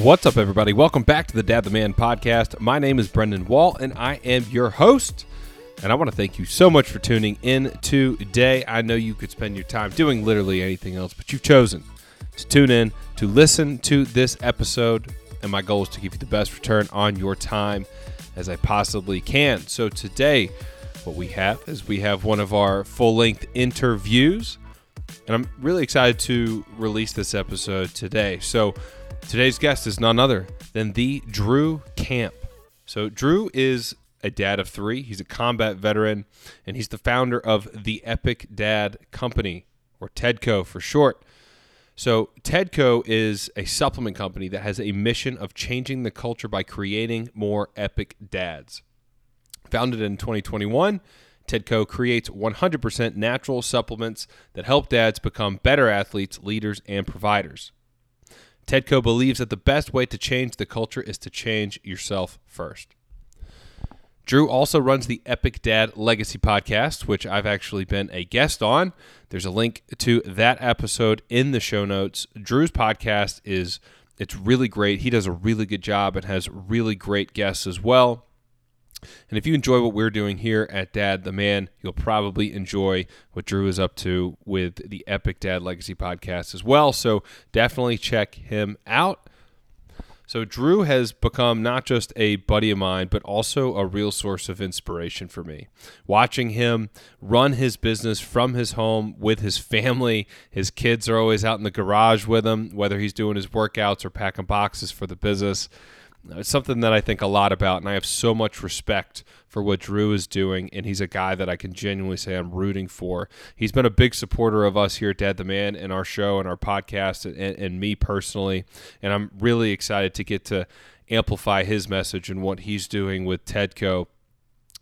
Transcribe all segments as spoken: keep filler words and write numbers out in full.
What's up, everybody? Welcome back to the Dad the Man podcast. My name is Brendan Wall, and I am your host. And I want to thank you so much for tuning in today. I know you could spend your time doing literally anything else, but you've chosen to tune in, to listen to this episode. And my goal is to give you the best return on your time as I possibly can. So today, what we have is we have one of our full-length interviews. And I'm really excited to release this episode today. So today's guest is none other than the Drew Camp. So Drew is a dad of three. He's a combat veteran, and he's the founder of the Epic Dad Company, or TEDCO for short. So TEDCO is a supplement company that has a mission of changing the culture by creating more epic dads. Founded in twenty twenty-one, TEDCO creates one hundred percent natural supplements that help dads become better athletes, leaders, and providers. TEDCO believes that the best way to change the culture is to change yourself first. Drew also runs the Epic Dad Legacy podcast, which I've actually been a guest on. There's a link to that episode in the show notes. Drew's podcast is it's really great. He does a really good job and has really great guests as well. And if you enjoy what we're doing here at Dad the Man, you'll probably enjoy what Drew is up to with the Epic Dad Legacy podcast as well. So definitely check him out. So Drew has become not just a buddy of mine, but also a real source of inspiration for me. Watching him run his business from his home with his family, his kids are always out in the garage with him, whether he's doing his workouts or packing boxes for the business. It's something that I think a lot about, and I have so much respect for what Drew is doing, and he's a guy that I can genuinely say I'm rooting for. He's been a big supporter of us here at Dad the Man and our show and our podcast and, and me personally, and I'm really excited to get to amplify his message and what he's doing with TEDCO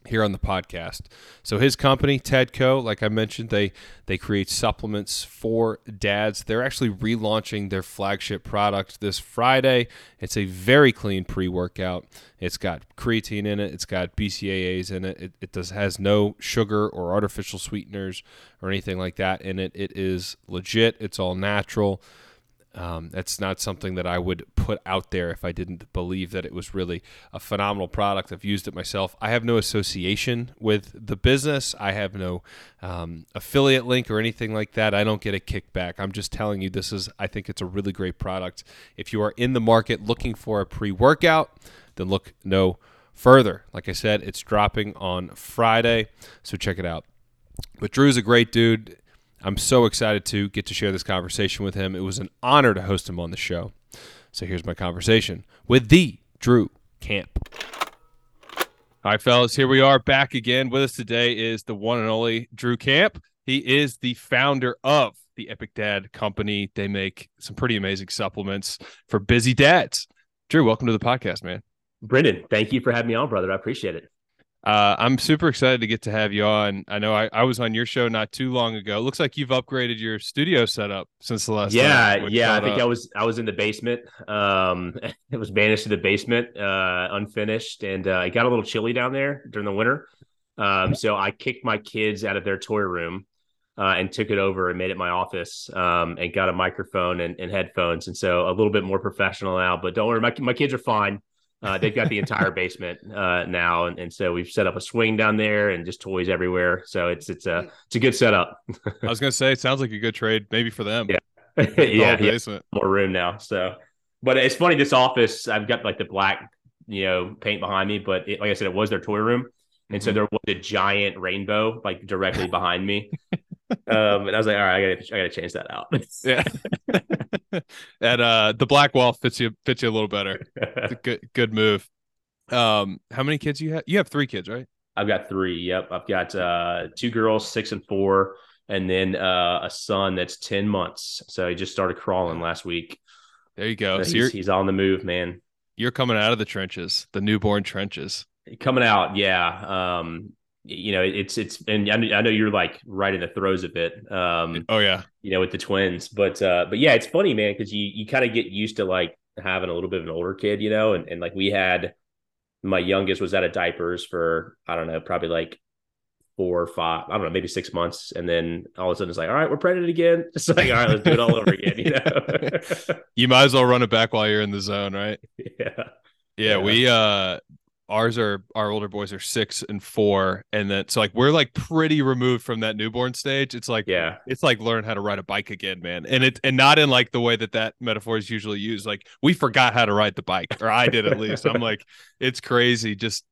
here on the podcast. So his company, TEDCO, like I mentioned, they they create supplements for dads. They're actually relaunching their flagship product this Friday. It's a very clean pre-workout. It's got creatine in it. It's got B C A As in it. It, it does has no sugar or artificial sweeteners or anything like that in it. It is legit. It's all natural. Um, that's not something that I would put out there if I didn't believe that it was really a phenomenal product. I've used it myself. I have no association with the business. I have no um, affiliate link or anything like that. I don't get a kickback. I'm just telling you this is, I think it's a really great product. If you are in the market looking for a pre-workout, then look no further. Like I said, it's dropping on Friday, so check it out. But Drew's a great dude. I'm so excited to get to share this conversation with him. It was an honor to host him on the show. So here's my conversation with the Drew Camp. All right, fellas, here we are back again. With us today is the one and only Drew Camp. He is the founder of the Epic Dad Company. They make some pretty amazing supplements for busy dads. Drew, welcome to the podcast, man. Brendan, thank you for having me on, brother. I appreciate it. Uh, I'm super excited to get to have you on. I know I, I was on your show not too long ago. It looks like you've upgraded your studio setup since the last yeah, time. Yeah, yeah. I think up. I was I was in the basement. Um, it was banished to the basement, uh, unfinished, and uh, it got a little chilly down there during the winter. Um, so I kicked my kids out of their toy room uh, and took it over and made it my office. Um, and got a microphone and, and headphones, and so a little bit more professional now. But don't worry, my my kids are fine. Uh, they've got the entire basement uh, now, and, and so we've set up a swing down there and just toys everywhere. So it's it's a it's a good setup. I was gonna say, it sounds like a good trade, maybe for them. Yeah, yeah, yeah, more room now. So, but it's funny, this office, I've got like the black, you know, paint behind me, but it, like I said, it was their toy room, and mm-hmm. so there was a giant rainbow like directly behind me. Um, and I was like, all right, I gotta, I gotta change that out. Yeah. And uh, the black wall fits you, fits you a little better. It's a good, good move. Um, how many kids you have? You have three kids, right? I've got three. Yep, I've got uh, two girls, six and four, and then uh, a son that's ten months. So he just started crawling last week. There you go. So so he's, he's on the move, man. You're coming out of the trenches, the newborn trenches. Coming out, yeah. Um, you know, it's, it's, and I know you're like right in the throes of it. Um, oh yeah. You know, with the twins, but, uh, but yeah, it's funny, man. Cause you, you kind of get used to like having a little bit of an older kid, you know, and, and like we had, my youngest was out of diapers for, I don't know, probably like four or five, I don't know, maybe six months. And then all of a sudden it's like, all right, we're pregnant again. It's like, all right, let's do it all over again. You know, you might as well run it back while you're in the zone, right? Yeah. Yeah. yeah. We, uh, ours are, our older boys are six and four. And then, so like, we're like pretty removed from that newborn stage. It's like, yeah, it's like learn how to ride a bike again, man. And it, and not in like the way that that metaphor is usually used. Like we forgot how to ride the bike, or I did at least. I'm like, it's crazy. Just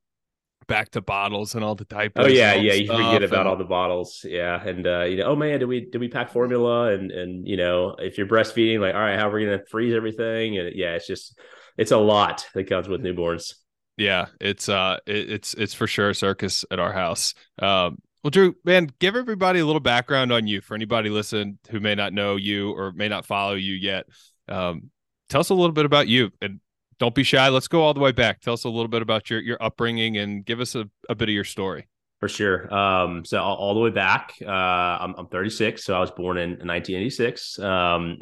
back to bottles and all the diapers. Oh yeah, yeah. You forget about and... all the bottles. Yeah. And uh, you know, oh man, did we did we pack formula? And and you know, if you're breastfeeding, like, all right, how are we gonna freeze everything? And yeah, it's just it's a lot that comes with newborns. Yeah, it's uh it, it's it's for sure a circus at our house. Um well, Drew, man, give everybody a little background on you for anybody listening who may not know you or may not follow you yet. Um, tell us a little bit about you, and don't be shy. Let's go all the way back. Tell us a little bit about your, your upbringing and give us a, a bit of your story. For sure. Um, so all, all the way back, uh, I'm, I'm thirty-six. So I was born in nineteen eighty-six. Um,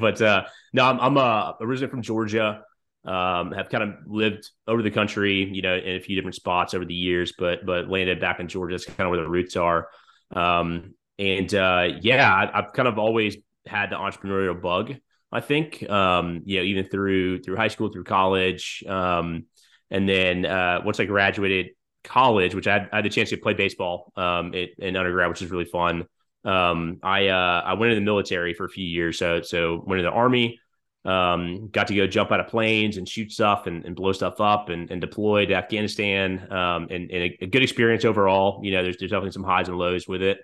but uh, no, I'm, I'm uh, originally from Georgia. Um, have kind of lived over the country, you know, in a few different spots over the years, but but landed back in Georgia. That's kind of where the roots are. Um, and uh, yeah, I, I've kind of always had the entrepreneurial bug, I think, um, you know, even through, through high school, through college. Um, and then, uh, once I graduated college, which I had, I had the chance to play baseball, um, it, in undergrad, which was really fun. Um, I, uh, I went in the military for a few years. So, so went in the Army, um, got to go jump out of planes and shoot stuff and, and blow stuff up and, and deploy to Afghanistan. Um, and, and a, a good experience overall. You know, there's, there's definitely some highs and lows with it.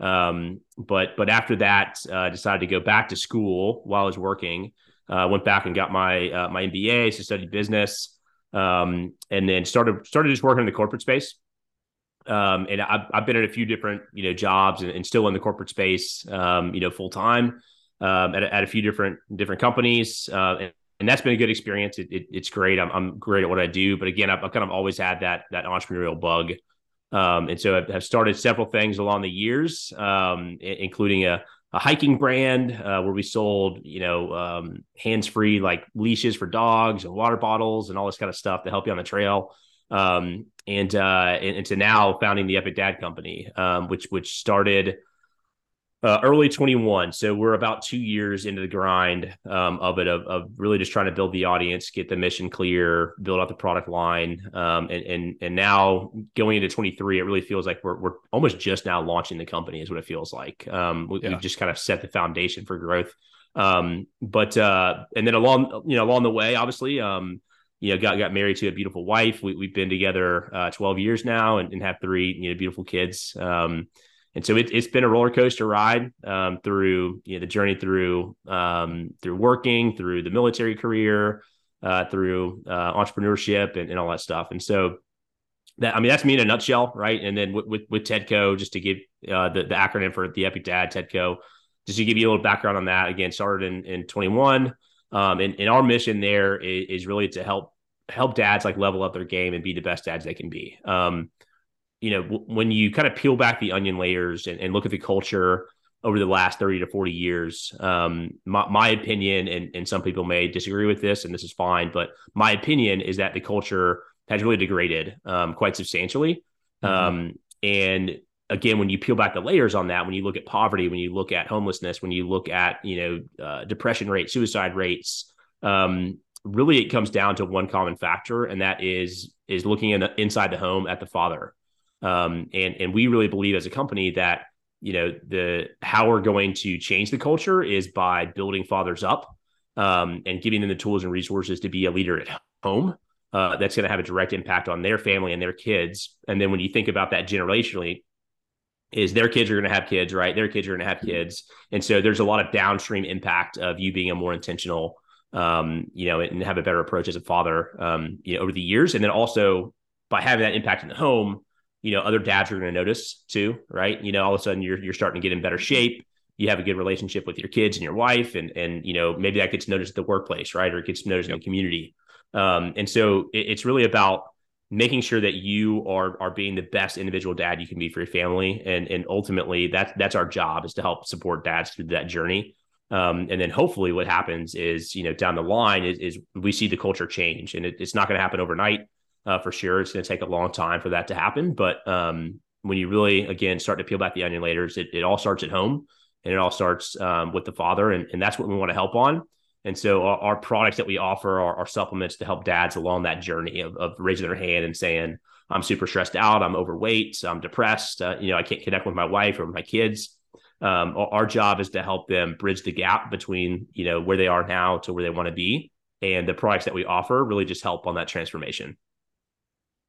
Um, but, but after that, I uh, decided to go back to school while I was working, uh, went back and got my, uh, my M B A, so studied business, um, and then started, started just working in the corporate space. Um, and I've, I've been at a few different, you know, jobs and, and still in the corporate space, um, you know, full time, um, at, at a few different, different companies. Uh, and, and that's been a good experience. It, it, it's great. I'm, I'm great at what I do, but again, I've, I've kind of always had that, that entrepreneurial bug. Um, and so I've, I've started several things along the years, um, I- including a, a hiking brand uh, where we sold, you know, um, hands-free like leashes for dogs and water bottles and all this kind of stuff to help you on the trail. Um, and, uh, and, and to now founding the Epic Dad Company, um, which, which started uh, early twenty-one. So we're about two years into the grind um, of it, of, of really just trying to build the audience, get the mission clear, build out the product line. Um, and, and, and now going into twenty-three, it really feels like we're, we're almost just now launching the company is what it feels like. Um, we, yeah. We've just kind of set the foundation for growth. Um, but, uh, and then along, you know, along the way, obviously, um, you know, got, got married to a beautiful wife. We, we've been together uh, twelve years now and, and have three, you know, beautiful kids. Um, And so it, it's been a roller coaster ride um, through you know, the journey through um, through working, through the military career, uh, through uh, entrepreneurship and, and all that stuff. And so, that I mean, that's me in a nutshell, right? And then with with, with TEDCO, just to give uh, the, the acronym for the Epic Dad, TEDCO, just to give you a little background on that. Again, started in, in twenty-one. Um, and, and our mission there is, is really to help help dads like level up their game and be the best dads they can be. Um You know, w- when you kind of peel back the onion layers and, and look at the culture over the last thirty to forty years, um, my, my opinion, and, and some people may disagree with this, and this is fine, but my opinion is that the culture has really degraded um, quite substantially. Mm-hmm. Um, and again, when you peel back the layers on that, when you look at poverty, when you look at homelessness, when you look at, you know, uh, depression rates, suicide rates, um, really it comes down to one common factor, and that is is looking in the, inside the home at the father. Um, and, and we really believe as a company that, you know, the, how we're going to change the culture is by building fathers up, um, and giving them the tools and resources to be a leader at home. Uh, that's going to have a direct impact on their family and their kids. And then when you think about that generationally, is their kids are going to have kids, right? Their kids are going to have kids. And so there's a lot of downstream impact of you being a more intentional, um, you know, and have a better approach as a father, um, you know, over the years. And then also by having that impact in the home, you know, other dads are going to notice too, right? You know, all of a sudden you're, you're starting to get in better shape. You have a good relationship with your kids and your wife. And, and, you know, maybe that gets noticed at the workplace, right? Or it gets noticed yep. in the community. Um, and so it, it's really about making sure that you are, are being the best individual dad you can be for your family. And, and ultimately that's, that's our job, is to help support dads through that journey. Um, and then hopefully what happens is, you know, down the line is, is we see the culture change, and it, it's not going to happen overnight. Uh, for sure. It's going to take a long time for that to happen. But, um, when you really, again, start to peel back the onion layers, it, it all starts at home, and it all starts um, with the father. And, and that's what we want to help on. And so our, our products that we offer are, are supplements to help dads along that journey of, of raising their hand and saying, I'm super stressed out, I'm overweight, I'm depressed, uh, you know, I can't connect with my wife or with my kids. Um, our, our job is to help them bridge the gap between, you know, where they are now to where they want to be. And the products that we offer really just help on that transformation.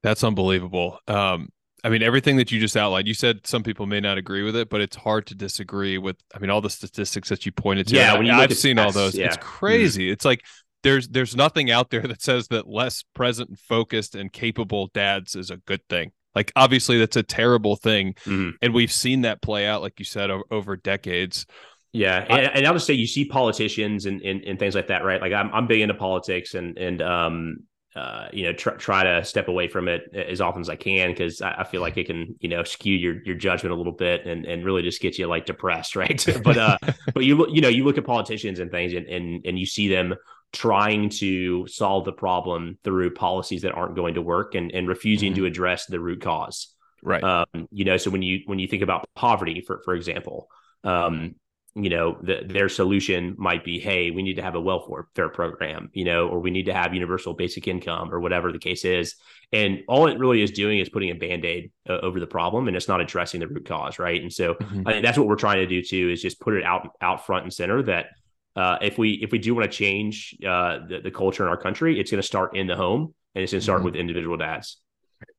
That's unbelievable. Um, I mean, everything that you just outlined, you said some people may not agree with it, but it's hard to disagree with, I mean, all the statistics that you pointed to. Yeah, when you I've seen all those. Yeah. It's crazy. Mm-hmm. It's like, there's there's nothing out there that says that less present and focused and capable dads is a good thing. Like, obviously, that's a terrible thing. Mm-hmm. And we've seen that play out, like you said, o- over decades. Yeah. And I, and I would say you see politicians and, and, and things like that, right? Like, I'm I'm big into politics and, and um, uh, you know, tr- try to step away from it as often as I can, because I, I feel like it can, you know, skew your your judgment a little bit and, and really just get you, like, depressed, right? But, uh, but you, you know, you look at politicians and things and and, and you see them trying to solve the problem through policies that aren't going to work and, and refusing mm-hmm. to address the root cause. Right. Um, you know, so when you, when you think about poverty, for, for example, um, you know, the, their solution might be, hey, we need to have a welfare program, you know, or we need to have universal basic income or whatever the case is. And all it really is doing is putting a Band-Aid uh, over the problem, and it's not addressing the root cause. Right. And so mm-hmm. I think that's what we're trying to do too, is just put it out, out front and center that, Uh, if we if we do want to change uh, the, the culture in our country, it's going to start in the home, and it's going to start mm-hmm. with individual dads.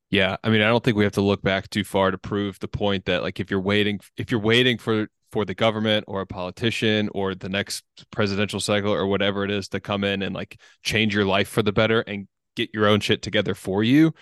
Yeah, I mean, I don't think we have to look back too far to prove the point that, like, if you're waiting, if you're waiting for for the government or a politician or the next presidential cycle or whatever it is to come in and, like, change your life for the better and get your own shit together for you,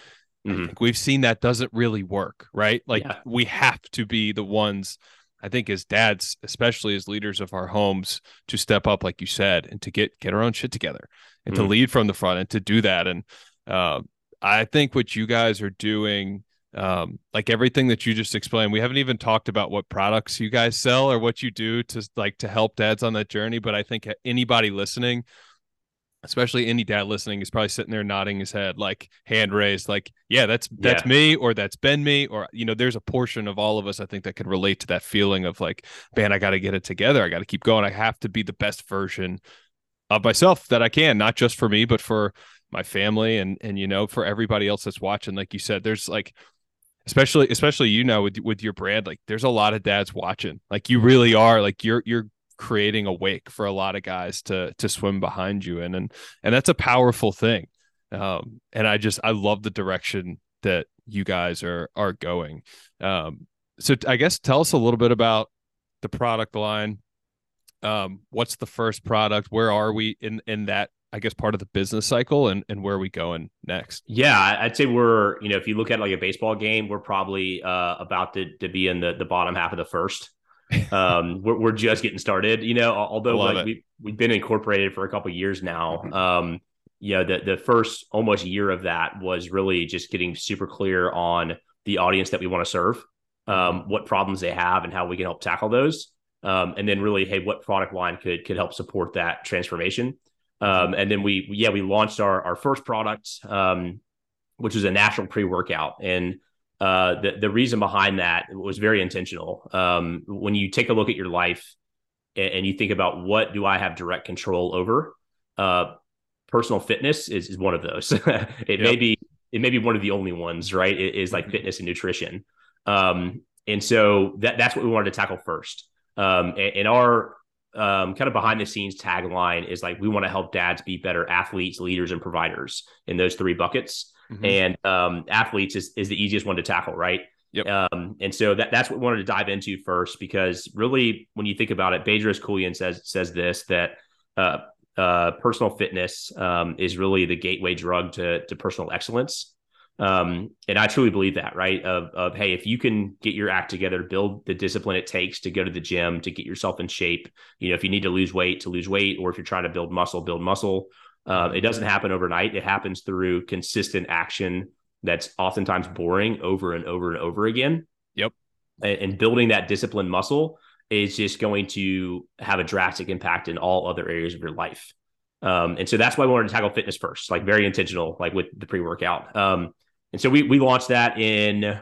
mm-hmm. I think we've seen that doesn't really work, right? Like, yeah. we have to be the ones, I think, as dads, especially as leaders of our homes, to step up, like you said, and to get, get our own shit together and mm-hmm. to lead from the front and to do that. And uh, I think what you guys are doing, um, like everything that you just explained, we haven't even talked about what products you guys sell or what you do to, like, to help dads on that journey. But I think anybody listening, especially any dad listening, is probably sitting there nodding his head, like, hand raised, like, yeah, that's, that's yeah. me, or that's been me, or, you know, there's a portion of all of us, I think, that can relate to that feeling of, like, man, I got to get it together. I got to keep going. I have to be the best version of myself that I can, not just for me, but for my family. And, and, you know, for everybody else that's watching, like you said, there's, like, especially, especially, you know, with, with your brand, like, there's a lot of dads watching, like, you really are, like, you're, you're, creating a wake for a lot of guys to to swim behind you in. And, and that's a powerful thing. Um, and I just, I love the direction that you guys are, are going. Um, so I guess tell us a little bit about the product line. Um, what's the first product? Where are we in, in that, I guess, part of the business cycle, and, and where are we going next? Yeah, I'd say we're, you know, if you look at, like, a baseball game, we're probably uh, about to, to be in the, the bottom half of the first. um, we're, we're just getting started, you know, although, like, we, we've been incorporated for a couple of years now. Um, you know, the, the first almost year of that was really just getting super clear on the audience that we want to serve, um, what problems they have and how we can help tackle those. Um, and then really, hey, what product line could, could help support that transformation. Um, and then we, yeah, we launched our, our first product, um, which was a natural pre-workout. And Uh, the, the reason behind that was very intentional. Um, when you take a look at your life and, and you think about, what do I have direct control over? Uh, personal fitness is, is one of those. it yep. may be, it may be one of the only ones, right? It is, like, fitness and nutrition. Um, and so that, that's what we wanted to tackle first. Um, and, and our um, kind of behind the scenes tagline is, like, we want to help dads be better athletes, leaders, and providers in those three buckets. Mm-hmm. And um, athletes is, is the easiest one to tackle, right? Yep. Um, and so that, that's what we wanted to dive into first, because really, when you think about it, Bedros Keuilian says says this, that uh, uh, personal fitness um, is really the gateway drug to, to personal excellence. Um, and I truly believe that, right? Of, of, hey, if you can get your act together, build the discipline it takes to go to the gym, to get yourself in shape, you know, if you need to lose weight, to lose weight, or if you're trying to build muscle, build muscle. Uh, it doesn't happen overnight. It happens through consistent action that's oftentimes boring over and over and over again. Yep. And, and building that disciplined muscle is just going to have a drastic impact in all other areas of your life. Um, and so that's why we wanted to tackle fitness first, like, very intentional, like, with the pre-workout. Um, and so we we launched that in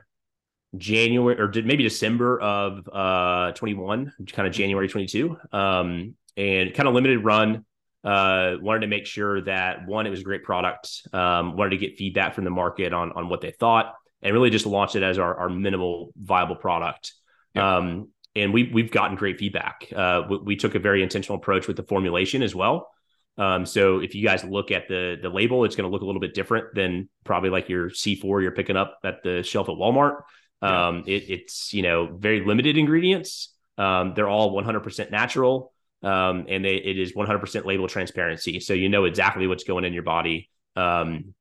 January or maybe December of uh, twenty-one, kind of January twenty-two, um, and kind of limited run. Uh, wanted to make sure that, one, it was a great product. Um, wanted to get feedback from the market on on what they thought, and really just launch it as our, our minimal viable product. Yeah. Um, and we we've gotten great feedback. Uh, we, we took a very intentional approach with the formulation as well. Um, so if you guys look at the the label, it's going to look a little bit different than probably like your C four you're picking up at the shelf at Walmart. Yeah. Um, it, it's, you know, very limited ingredients. Um, they're all one hundred percent natural. Um, and they, it is one hundred percent label transparency. So you know exactly what's going in your body. Um,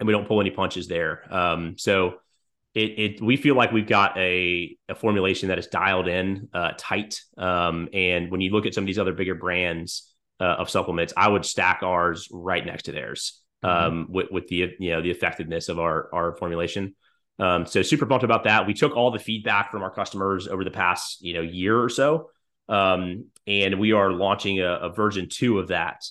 and we don't pull any punches there. Um, so it, it, we feel like we've got a, a formulation that is dialed in, uh, tight. Um, and when you look at some of these other bigger brands, uh, of supplements, I would stack ours right next to theirs, um, mm-hmm. with, with the, you know, the effectiveness of our, our formulation. Um, so super pumped about that. We took all the feedback from our customers over the past, you know, year or so. Um, and we are launching a, a version two of that,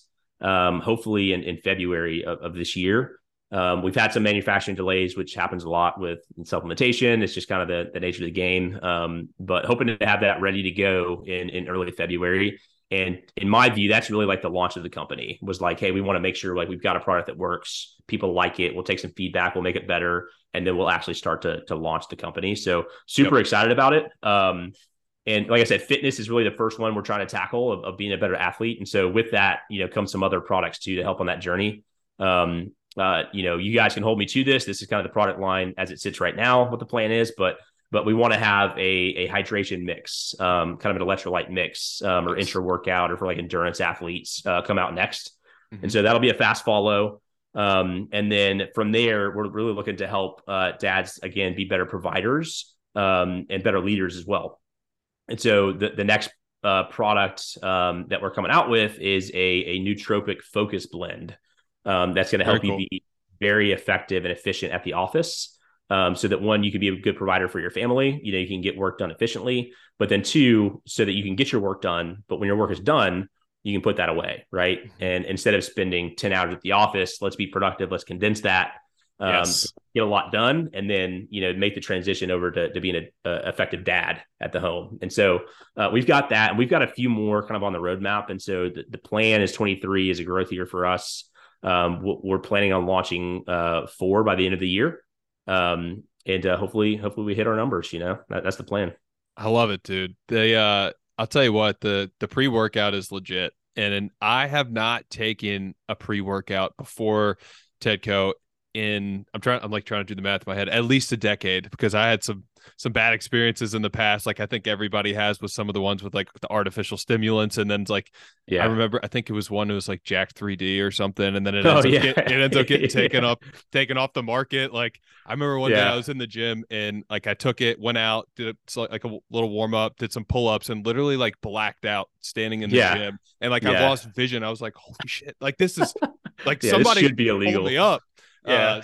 um, hopefully in, in February of, of this year. Um, we've had some manufacturing delays, which happens a lot with supplementation. It's just kind of the, the nature of the game. Um, but hoping to have that ready to go in, in early February. And in my view, that's really like the launch of the company was like, hey, we want to make sure like we've got a product that works. People like it. We'll take some feedback. We'll make it better. And then we'll actually start to to launch the company. So super yep. excited about it. Um, and like I said, fitness is really the first one we're trying to tackle of, of being a better athlete. And so with that, you know, come some other products too to help on that journey. Um, uh, you know, you guys can hold me to this. This is kind of the product line as it sits right now, what the plan is, but but we want to have a, a hydration mix, um, kind of an electrolyte mix, um, or intra-workout or for like endurance athletes, uh, come out next. Mm-hmm. And so that'll be a fast follow. Um, and then from there, we're really looking to help uh, dads, again, be better providers um, and better leaders as well. And so the, the next uh, product um, that we're coming out with is a, a nootropic focus blend um, that's going to help cool. you be very effective and efficient at the office. Um, so that, one, you can be a good provider for your family, you know, you can get work done efficiently, but then two, so that you can get your work done, but when your work is done, you can put that away. Right. And instead of spending ten hours at the office, let's be productive. Let's condense that, um, yes. get a lot done, and then, you know, make the transition over to, to being an effective dad at the home. And so uh, we've got that, and we've got a few more kind of on the roadmap. And so the, the plan is twenty-three is a growth year for us. Um, we're planning on launching uh, four by the end of the year. Um, and, uh, hopefully, hopefully we hit our numbers, you know, that, that's the plan. I love it, dude. They, uh, I'll tell you what, the, the pre-workout is legit. And, and I have not taken a pre-workout before TEDCO in, I'm trying, I'm like trying to do the math in my head, at least a decade, because I had some, some bad experiences in the past. Like I think everybody has with some of the ones with like the artificial stimulants. And then like, yeah, I remember, I think it was one, it was like Jack three D or something. And then it ends, oh, up, yeah. get, it ends up getting taken yeah. up, taken off the market. Like I remember one yeah. day I was in the gym and like, I took it, went out, did a, like a little warm up, did some pull-ups, and literally like blacked out standing in the yeah. gym. And like, yeah. I lost vision. I was like, holy shit. Like this is like yeah, somebody should be illegal. Hold me up. Yeah. Uh,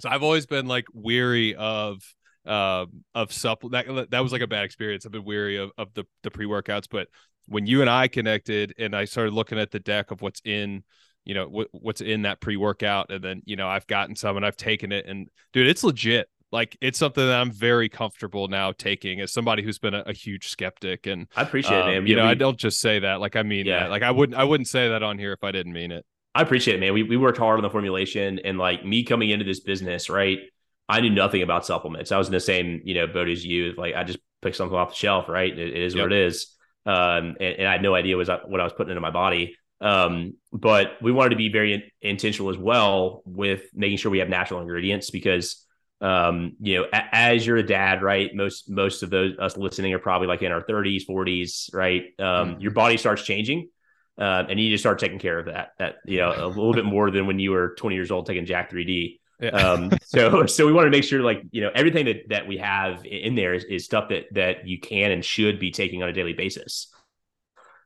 so I've always been like weary of, uh, of supplement. That, that was like a bad experience. I've been weary of, of the, the pre-workouts, but when you and I connected and I started looking at the deck of what's in, you know, w- what's in that pre-workout. And then, you know, I've gotten some and I've taken it, and dude, it's legit. Like it's something that I'm very comfortable now taking as somebody who's been a, a huge skeptic. And I appreciate um, it, man. You yeah, know, we, I don't just say that. Like, I mean, yeah. that. Like I wouldn't, I wouldn't say that on here if I didn't mean it. I appreciate it, man. We we worked hard on the formulation, and like me coming into this business, right? I knew nothing about supplements. I was in the same, you know, boat as you. Like I just picked something off the shelf, right? It, it is yep. what it is. Um, and, and I had no idea was what I was putting into my body. Um, but we wanted to be very in- intentional as well with making sure we have natural ingredients, because, um, you know, a- as you're a dad, right? Most most of those us listening are probably like in our thirties, forties, right? Um, mm-hmm. Your body starts changing. Uh, and you need to start taking care of that, that, you know, a little bit more than when you were twenty years old taking Jack three D. Yeah. Um, so, so we want to make sure like, you know, everything that, that we have in there is, is stuff that, that you can and should be taking on a daily basis.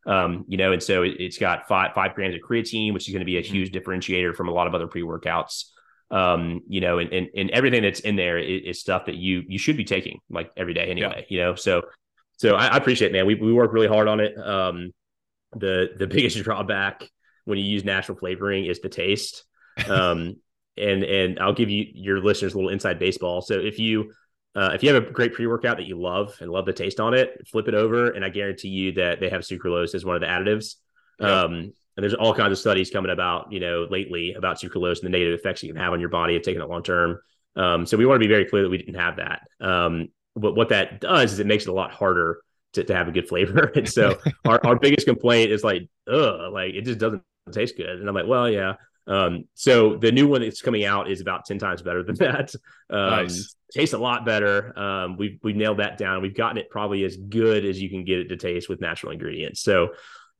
Um, you know, and so it, it's got five, five grams of creatine, which is going to be a huge differentiator from a lot of other pre-workouts. Um, you know, and, and, and everything that's in there is, is stuff that you, you should be taking like every day anyway, yeah. you know? So, so I, I appreciate it, man. We, we work really hard on it. Um, The the biggest drawback when you use natural flavoring is the taste. Um, and and I'll give you your listeners a little inside baseball. So if you Uh, if you have a great pre-workout that you love and love the taste on it, flip it over, and I guarantee you that they have sucralose as one of the additives. Yeah. Um, and there's all kinds of studies coming about, you know, lately about sucralose and the negative effects you can have on your body of taking it long term. Um, so we want to be very clear that we didn't have that. Um, but what that does is it makes it a lot harder to, to have a good flavor. And so our, our biggest complaint is like, ugh, like it just doesn't taste good. And I'm like, well, yeah. Um, so the new one that's coming out is about ten times better than that. Um, nice. Tastes a lot better. Um, we've, we've nailed that down. We've gotten it probably as good as you can get it to taste with natural ingredients. So,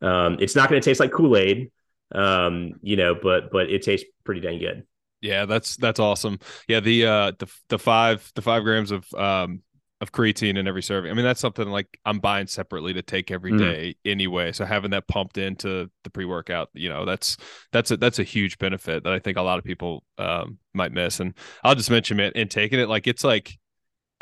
um, it's not going to taste like Kool-Aid, um, you know, but, but it tastes pretty dang good. Yeah. That's, that's awesome. Yeah. The, uh, the, the five, the five grams of, um, of creatine in every serving. I mean, that's something like I'm buying separately to take every day mm. anyway. So having that pumped into the pre-workout, you know, that's, that's a, that's a huge benefit that I think a lot of people um, might miss. And I'll just mention it and taking it. Like, it's like,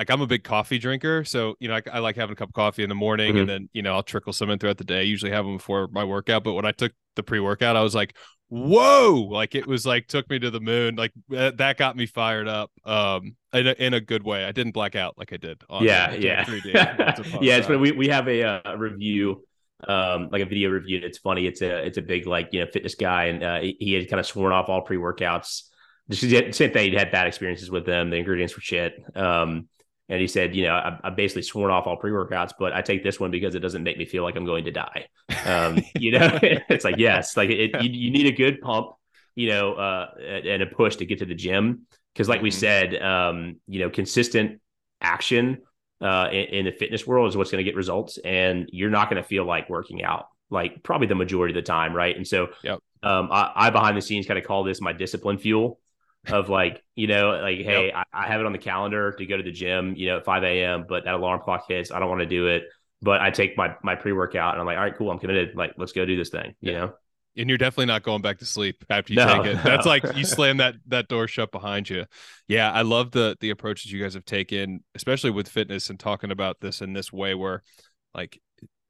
like I'm a big coffee drinker. So, you know, I, I like having a cup of coffee in the morning mm-hmm. and then, you know, I'll trickle some in throughout the day. I usually have them before my workout, but when I took the pre-workout, I was like, whoa, like it was like, took me to the moon. Like that got me fired up. Um, in a, in a good way. I didn't black out like I did. On yeah. The, yeah. three D. Yeah. It's funny. We, we have a, a review, um, like a video review. It's funny. It's a, it's a big, like, you know, fitness guy. And, uh, he, he had kind of sworn off all pre-workouts. The same thing. He'd had bad experiences with them. The ingredients were shit. Um, And he said, you know, I, I basically sworn off all pre-workouts, but I take this one because it doesn't make me feel like I'm going to die. Um, you know, it's like, yes, like it, you, you need a good pump, you know, uh, and a push to get to the gym. Because like we said, um, you know, consistent action uh, in, in the fitness world is what's going to get results. And you're not going to feel like working out, like probably the majority of the time. Right. And so yep. um, I, I behind the scenes kind of call this my discipline fuel. Of like, you know, like, hey, yep. I, I have it on the calendar to go to the gym, you know, at five a.m., but that alarm clock hits. I don't want to do it, but I take my my pre-workout and I'm like, all right, cool. I'm committed. Like, let's go do this thing, you yeah. know? And you're definitely not going back to sleep after you no, take it. No. That's like you slam that that door shut behind you. Yeah, I love the the approaches you guys have taken, especially with fitness and talking about this in this way where like,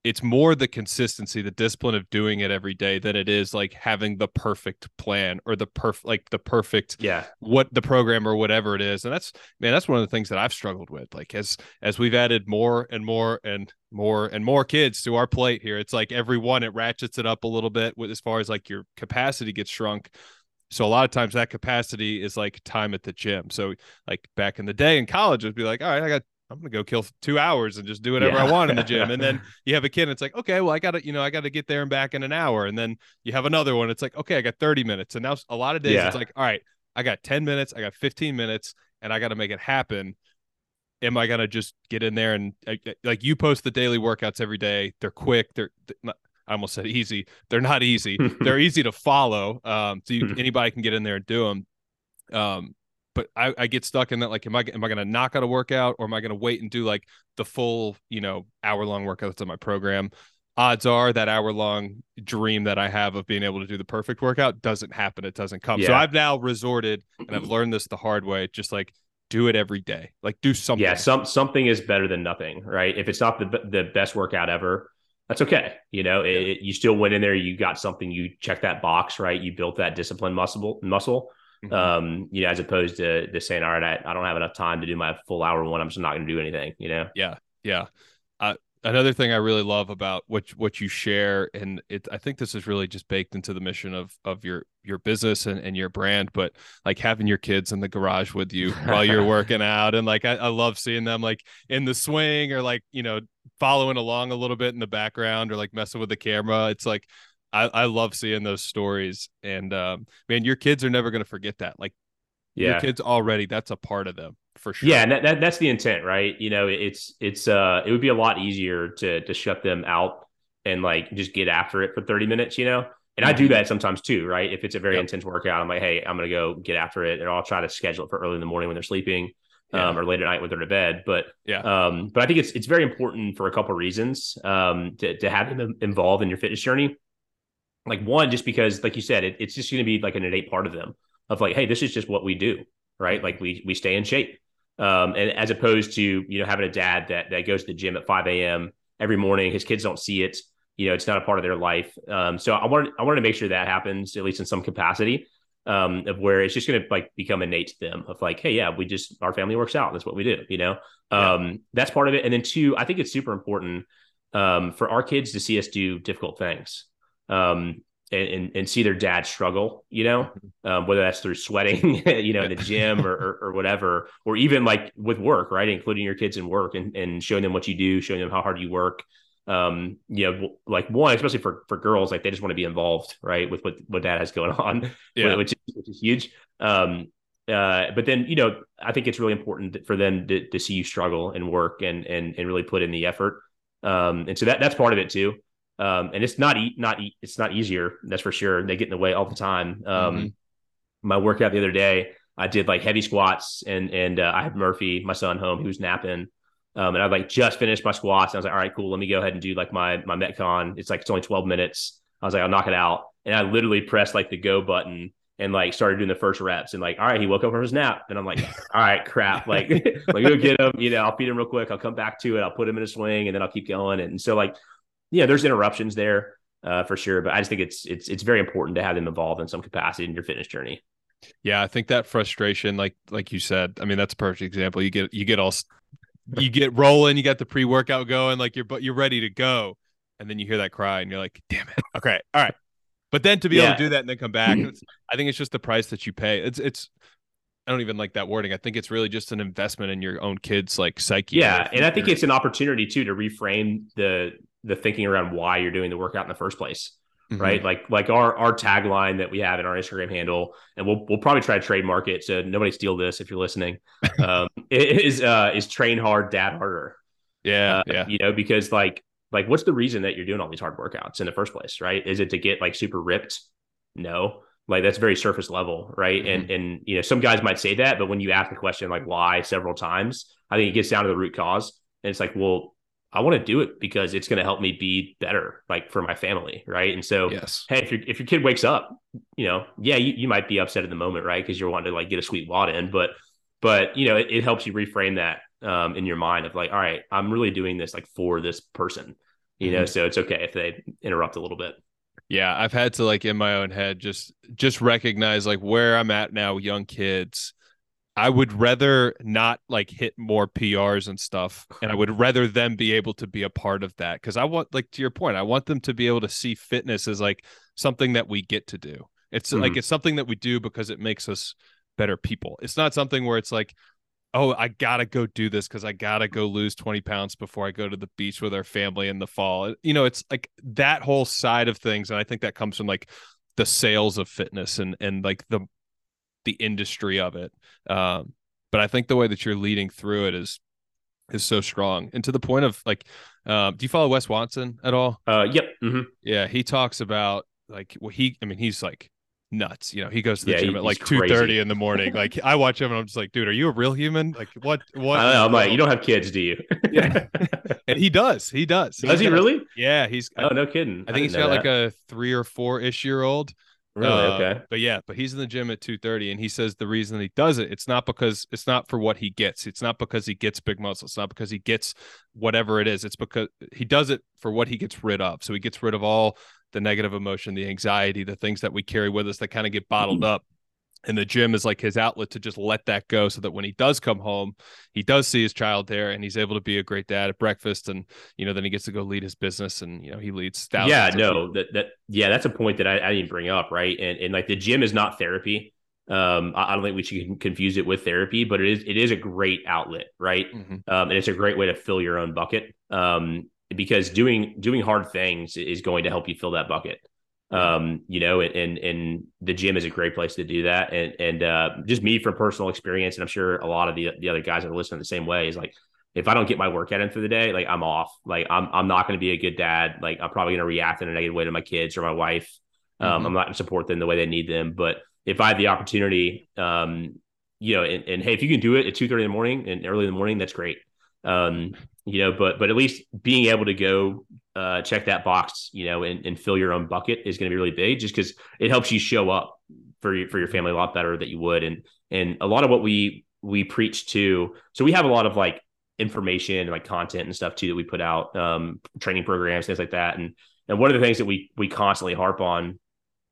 it's more the consistency, the discipline of doing it every day than it is like having the perfect plan or the perfect, like the perfect, yeah, what the program or whatever it is. And that's, man, that's one of the things that I've struggled with. Like as, as we've added more and more and more and more kids to our plate here, it's like every one, it ratchets it up a little bit with, as far as like your capacity gets shrunk. So a lot of times that capacity is like time at the gym. So like back in the day in college, it'd be like, all right, I got I'm going to go kill two hours and just do whatever yeah. I want in the gym. And then you have a kid and it's like, okay, well I got to, you know, I got to get there and back in an hour. And then you have another one. It's like, okay, I got thirty minutes. And now a lot of days yeah. it's like, all right, I got ten minutes, I got fifteen minutes and I got to make it happen. Am I going to just get in there and like you post the daily workouts every day? They're quick. They're, they're I almost said easy. They're not easy. They're easy to follow. Um, so you, anybody can get in there and do them. Um, But I, I get stuck in that, like, am I am I going to knock out a workout or am I going to wait and do like the full, you know, hour long workout that's in my program? Odds are that hour long dream that I have of being able to do the perfect workout doesn't happen. It doesn't come. Yeah. So I've now resorted and I've learned this the hard way. Just like do it every day, like do something. Yeah, some something is better than nothing, right? If it's not the the best workout ever, that's okay. You know, yeah. it, you still went in there. You got something. You checked that box, right? You built that discipline muscle muscle. Mm-hmm. Um, you know, as opposed to, to saying, all right, I, I don't have enough time to do my full hour one. I'm just not going to do anything, you know? Yeah. Yeah. Uh, another thing I really love about what, what you share, and it, I think this is really just baked into the mission of, of your, your business and, and your brand, but like having your kids in the garage with you while you're working out. And like, I, I love seeing them like in the swing or like, you know, following along a little bit in the background or like messing with the camera. It's like, I, I love seeing those stories and, um, man, your kids are never going to forget that. Like yeah. your kids already, that's a part of them for sure. Yeah. And that, that, that's the intent, right? You know, it's, it's, uh, it would be a lot easier to, to shut them out and like, just get after it for thirty minutes, you know? And I do that sometimes too, right? If it's a very yep. intense workout, I'm like, hey, I'm going to go get after it. And I'll try to schedule it for early in the morning when they're sleeping yeah. um, or late at night when they're to bed. But, yeah. um, but I think it's, it's very important for a couple of reasons, um, to, to have them involved in your fitness journey. Like one, just because, like you said, it, it's just going to be like an innate part of them of like, hey, this is just what we do, right? Like we we stay in shape, um, and as opposed to you know having a dad that that goes to the gym at five a.m. every morning, his kids don't see it, you know, it's not a part of their life. Um, so I wanted I wanted to make sure that happens at least in some capacity, um, of where it's just going to like become innate to them of like, hey, yeah, we just, our family works out. That's what we do. You know, um, yeah. That's part of it. And then two, I think it's super important um, for our kids to see us do difficult things. Um, And, and see their dad struggle, you know, um, whether that's through sweating, you know, in the gym or, or, or whatever, or even like with work, right? Including your kids in work and, and showing them what you do, showing them how hard you work. Um, you know, like one, especially for, for girls, like they just want to be involved, right? With what, what dad has going on, yeah. which, is, which is huge. Um, uh, but then, you know, I think it's really important for them to, to see you struggle and work and, and, and really put in the effort. Um, and so that, that's part of it too. Um, and it's not, e- not, e- it's not easier. That's for sure. They get in the way all the time. Um, mm-hmm. My workout the other day, I did like heavy squats and, and, uh, I had Murphy, my son, home, he was napping. Um, and I like just finished my squats. And I was like, all right, cool. Let me go ahead and do like my, my Metcon. It's like, it's only twelve minutes. I was like, I'll knock it out. And I literally pressed like the go button and like started doing the first reps and like, all right, he woke up from his nap and I'm like, all right, crap. Like, like go get him, you know, I'll feed him real quick. I'll come back to it. I'll put him in a swing and then I'll keep going. And so like, yeah, there's interruptions there uh, for sure. But I just think it's, it's, it's very important to have them involved in some capacity in your fitness journey. Yeah. I think that frustration, like, like you said, I mean, that's a perfect example. You get, you get all, you get rolling, you got the pre-workout going, like you're, but you're ready to go. And then you hear that cry and you're like, damn it. Okay. All right. But then to be yeah. able to do that and then come back, it's, I think it's just the price that you pay. It's, it's, I don't even like that wording. I think it's really just an investment in your own kids' like psyche. Yeah. And I think it's an opportunity too, to reframe the, the thinking around why you're doing the workout in the first place, mm-hmm. right? Like, like our, our tagline that we have in our Instagram handle, and we'll, we'll probably try to trademark it. So nobody steal this if you're listening, um, is, uh, is train hard, dad harder. Yeah. Uh, yeah. You know, because like, like what's the reason that you're doing all these hard workouts in the first place, right? Is it to get like super ripped? No, like that's very surface level. Right. Mm-hmm. And, and, you know, some guys might say that, but when you ask the question, like why several times, I think it gets down to the root cause. And it's like, well, I want to do it because it's going to help me be better, like for my family. Right. And so, yes. Hey, if your, if your kid wakes up, you know, yeah, you, you might be upset at the moment, right? Cause you're wanting to like get a sweet wad in, but, but you know, it, it helps you reframe that um, in your mind of like, all right, I'm really doing this like for this person, you mm-hmm. know? So it's okay if they interrupt a little bit. Yeah. I've had to like in my own head, just, just recognize like where I'm at now with young kids. I would rather not like hit more P Rs and stuff. And I would rather them be able to be a part of that. Cause I want, like, to your point, I want them to be able to see fitness as like something that we get to do. It's mm-hmm. like, it's something that we do because it makes us better people. It's not something where it's like, oh, I gotta go do this. Cause I gotta go lose twenty pounds before I go to the beach with our family in the fall. You know, it's like that whole side of things. And I think that comes from like the sales of fitness and, and like the, the industry of it. Um, but I think the way that you're leading through it is, is so strong. And to the point of like, um, do you follow Wes Watson at all? Uh, yep. Mm-hmm. Yeah. He talks about like what well, he, I mean, he's like nuts, you know, he goes to the yeah, gym at like two thirty in the morning. Like I watch him and I'm just like, dude, are you a real human? Like what, what? I know, I'm like, you don't have kids, do you? yeah. And he does, he does. Does he, he really? Yeah. He's, oh, I, no kidding. I think I he's got that. Like a three or four ish year old. Really? Okay. Uh, but yeah, but he's in the gym at two thirty and he says the reason he does it, it's not because it's not for what he gets. It's not because he gets big muscle. It's not because he gets whatever it is. It's because he does it for what he gets rid of. So he gets rid of all the negative emotion, the anxiety, the things that we carry with us that kind of get bottled up. And the gym is like his outlet to just let that go so that when he does come home, he does see his child there and he's able to be a great dad at breakfast. And, you know, then he gets to go lead his business and, you know, he leads thousands. Yeah, no, that, that, yeah, that's a point that I, I didn't bring up. Right. And, and like the gym is not therapy. Um, I, I don't think we should confuse it with therapy, but it is, it is a great outlet. Right. Mm-hmm. Um, and it's a great way to fill your own bucket. Um, because doing, doing hard things is going to help you fill that bucket. Um, you know, and, and the gym is a great place to do that. And, and, uh, just me from personal experience. And I'm sure a lot of the, the other guys that are listening the same way is like, if I don't get my workout in for the day, like I'm off, like I'm, I'm not going to be a good dad. Like I'm probably going to react in a negative way to my kids or my wife. Um, mm-hmm. I'm not going to support them the way they need them. But if I have the opportunity, um, you know, and, and hey, if you can do it at two thirty in the morning and early in the morning, that's great. Um, you know, but, but at least being able to go, uh, check that box, you know, and, and fill your own bucket is going to be really big just because it helps you show up for your, for your family a lot better than you would. And, and a lot of what we, we preach to, so we have a lot of like information and like content and stuff too, that we put out, um, training programs, things like that. And, and one of the things that we, we constantly harp on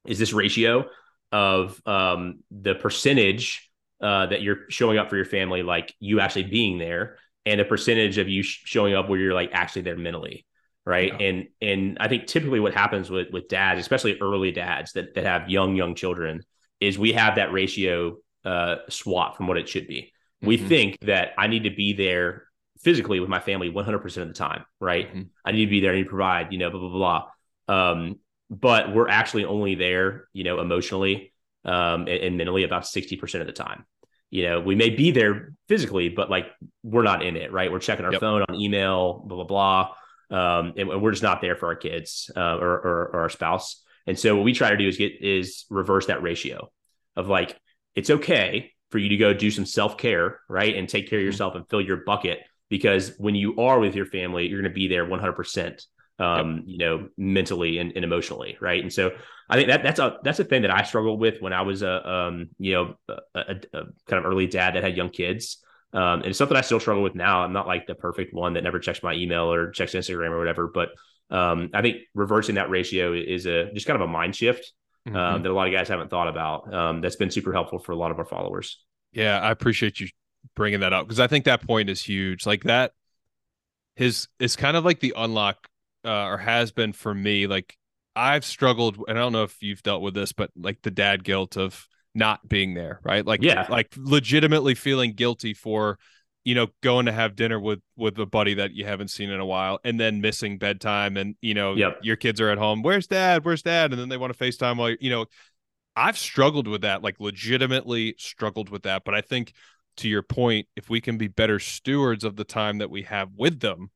is this ratio of um, the percentage uh, that you're showing up for your family, like you actually being there, and a percentage of you sh- showing up where you're like actually there mentally. Right. Yeah. And, and I think typically what happens with, with dads, especially early dads that, that have young, young children, is we have that ratio uh, swap from what it should be. Mm-hmm. We think that I need to be there physically with my family one hundred percent of the time. Right. Mm-hmm. I need to be there. I need to provide, you know, blah, blah, blah. Um, but we're actually only there, you know, emotionally um, and, and mentally about sixty percent of the time. You know, we may be there physically, but like we're not in it. Right. We're checking our yep. phone, on email, blah, blah, blah. Um, and, and we're just not there for our kids uh, or, or, or our spouse. And so what we try to do is get is reverse that ratio of like, it's okay for you to go do some self-care, right? And take care of yourself mm-hmm. and fill your bucket. Because when you are with your family, you're going to be there one hundred percent, um, yep. you know, mentally and, and emotionally. Right. And so I think that that's a, that's a thing that I struggled with when I was a, um, you know, a, a, a kind of early dad that had young kids. Um, and it's something I still struggle with now. I'm not like the perfect one that never checks my email or checks Instagram or whatever, but um, I think reversing that ratio is a, just kind of a mind shift um, mm-hmm. that a lot of guys haven't thought about. Um, that's been super helpful for a lot of our followers. Yeah. I appreciate you bringing that up, because I think that point is huge. Like that, his is kind of like the unlock, uh, or has been for me. Like I've struggled, and I don't know if you've dealt with this, but like the dad guilt of not being there, right? Like, yeah, like legitimately feeling guilty for, you know, going to have dinner with with a buddy that you haven't seen in a while, and then missing bedtime, and you know, yep. your kids are at home. Where's dad? Where's dad? And then they want to FaceTime while you know. I've struggled with that, like legitimately struggled with that, but I think, to your point, if we can be better stewards of the time that we have with them,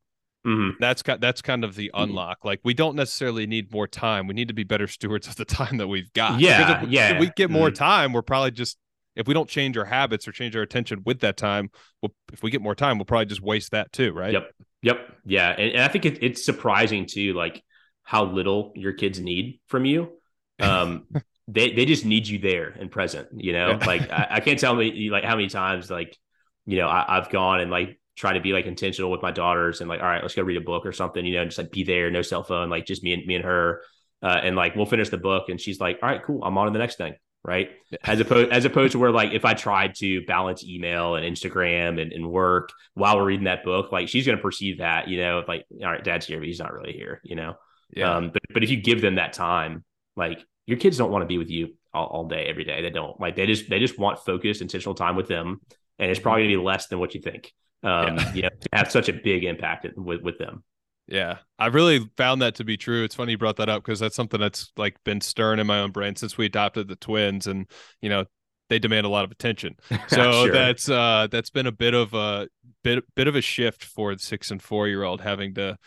mm-hmm. that's got, that's kind of the unlock. Mm-hmm. Like we don't necessarily need more time. We need to be better stewards of the time that we've got. Yeah. Because if, yeah. if we get more mm-hmm. time, we're probably just, if we don't change our habits or change our attention with that time, we'll, if we get more time, we'll probably just waste that too. Right. Yep. Yep. Yeah. And, and I think it, it's surprising too, like how little your kids need from you. Um, They they just need you there and present, you know, yeah. like I, I can't tell me like how many times, like, you know, I, I've gone and like try to be like intentional with my daughters and like, all right, let's go read a book or something, you know, just like be there, no cell phone, like just me and me and her. Uh, and like, we'll finish the book. And she's like, all right, cool. I'm on to the next thing. Right. As opposed, as opposed to where, like, if I tried to balance email and Instagram and, and work while we're reading that book, like she's going to perceive that, you know, like, all right, dad's here, but he's not really here, you know? Yeah. Um, but, but if you give them that time, like, your kids don't want to be with you all, all day, every day. They don't like, they just, they just want focused, intentional time with them. And it's probably gonna be less than what you think, um, yeah. you know, to have such a big impact with, with them. Yeah. I really found that to be true. It's funny you brought that up, because that's something that's like been stirring in my own brain since we adopted the twins, and, you know, they demand a lot of attention. So sure. that's, uh, that's been a bit of a bit, bit of a shift for the six and four year old, having to